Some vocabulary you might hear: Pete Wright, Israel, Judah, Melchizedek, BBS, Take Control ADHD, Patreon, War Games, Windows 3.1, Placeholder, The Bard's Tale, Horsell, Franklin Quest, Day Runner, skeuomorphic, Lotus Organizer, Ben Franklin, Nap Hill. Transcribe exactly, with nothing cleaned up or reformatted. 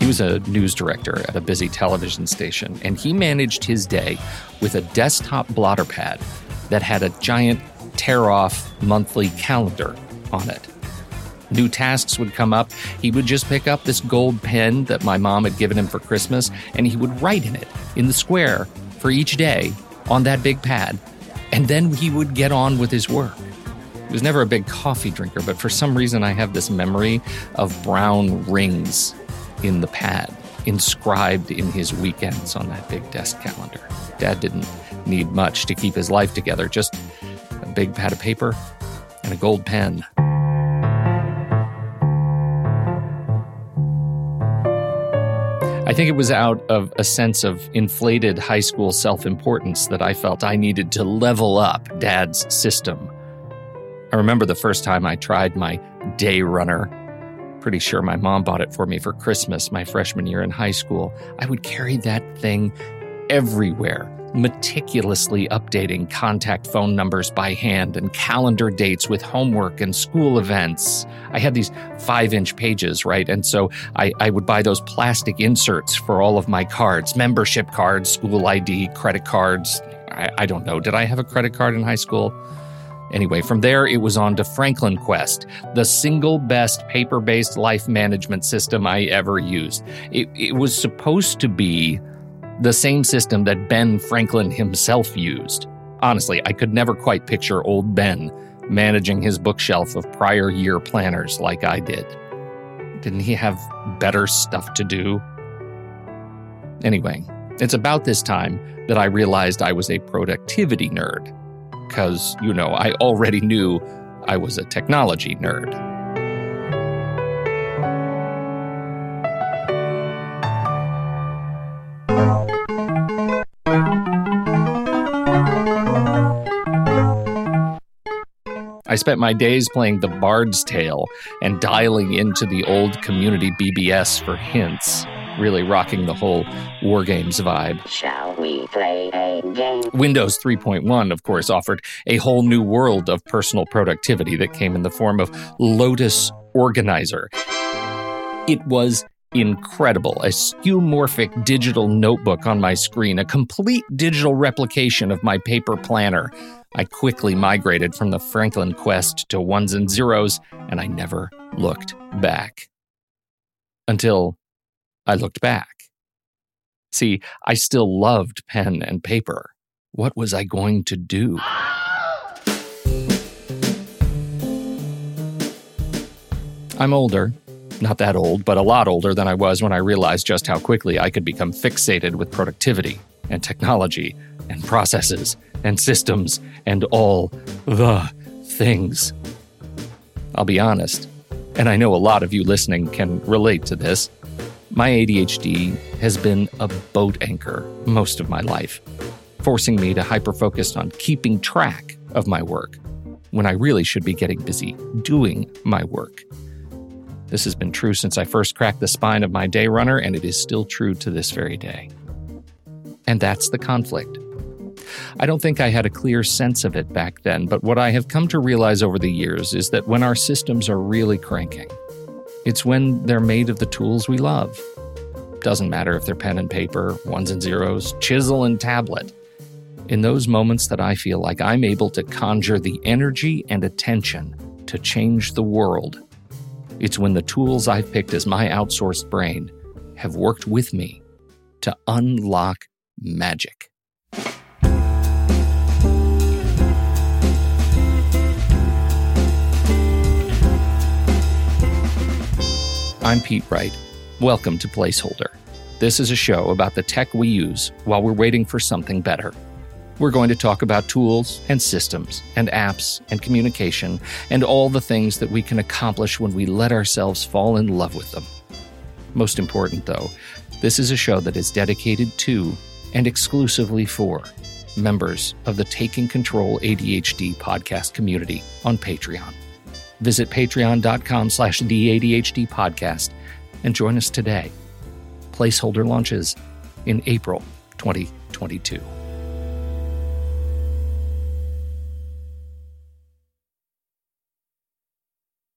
He was a news director at a busy television station, and he managed his day with a desktop blotter pad that had a giant tear-off monthly calendar on it. New tasks would come up. He would just pick up this gold pen that my mom had given him for Christmas, and he would write in it, in the square, for each day on that big pad, and then he would get on with his work. He was never a big coffee drinker, but for some reason I have this memory of brown rings in the pad, inscribed in his weekends on that big desk calendar. Dad didn't need much to keep his life together, just a big pad of paper and a gold pen. I think it was out of a sense of inflated high school self-importance that I felt I needed to level up Dad's system. I remember the first time I tried my Day Runner. Pretty sure my mom bought it for me for Christmas my freshman year in high school. I would carry that thing everywhere, meticulously updating contact phone numbers by hand and calendar dates with homework and school events. I had these five-inch pages, right? And so I, I would buy those plastic inserts for all of my cards, membership cards, school I D, credit cards. I, I don't know. Did I have a credit card in high school? Anyway, from there, it was on to Franklin Quest, the single best paper-based life management system I ever used. It, it was supposed to be the same system that Ben Franklin himself used. Honestly, I could never quite picture old Ben managing his bookshelf of prior year planners like I did. Didn't he have better stuff to do? Anyway, it's about this time that I realized I was a productivity nerd. Because, you know, I already knew I was a technology nerd. I spent my days playing The Bard's Tale and dialing into the old community B B S for hints. Really rocking the whole War Games vibe. Shall we play a game? Windows three point one, of course, offered a whole new world of personal productivity that came in the form of Lotus Organizer. It was incredible. A skeuomorphic digital notebook on my screen, a complete digital replication of my paper planner. I quickly migrated from the Franklin Quest to ones and zeros, and I never looked back. Until I looked back. See, I still loved pen and paper. What was I going to do? I'm older. Not that old, but a lot older than I was when I realized just how quickly I could become fixated with productivity and technology and processes and systems and all the things. I'll be honest, and I know a lot of you listening can relate to this. My A D H D has been a boat anchor most of my life, forcing me to hyper-focus on keeping track of my work when I really should be getting busy doing my work. This has been true since I first cracked the spine of my Day Runner, and it is still true to this very day. And that's the conflict. I don't think I had a clear sense of it back then, but what I have come to realize over the years is that when our systems are really cranking, it's when they're made of the tools we love. Doesn't matter if they're pen and paper, ones and zeros, chisel and tablet. in those moments that I feel like I'm able to conjure the energy and attention to change the world. It's when the tools I've picked as my outsourced brain have worked with me to unlock magic. I'm Pete Wright. Welcome to Placeholder. This is a show about the tech we use while we're waiting for something better. We're going to talk about tools and systems and apps and communication and all the things that we can accomplish when we let ourselves fall in love with them. Most important, though, this is a show that is dedicated to and exclusively for members of the Taking Control A D H D podcast community on Patreon. Visit patreon.com slash the ADHD podcast and join us today. Placeholder launches in April twenty twenty-two.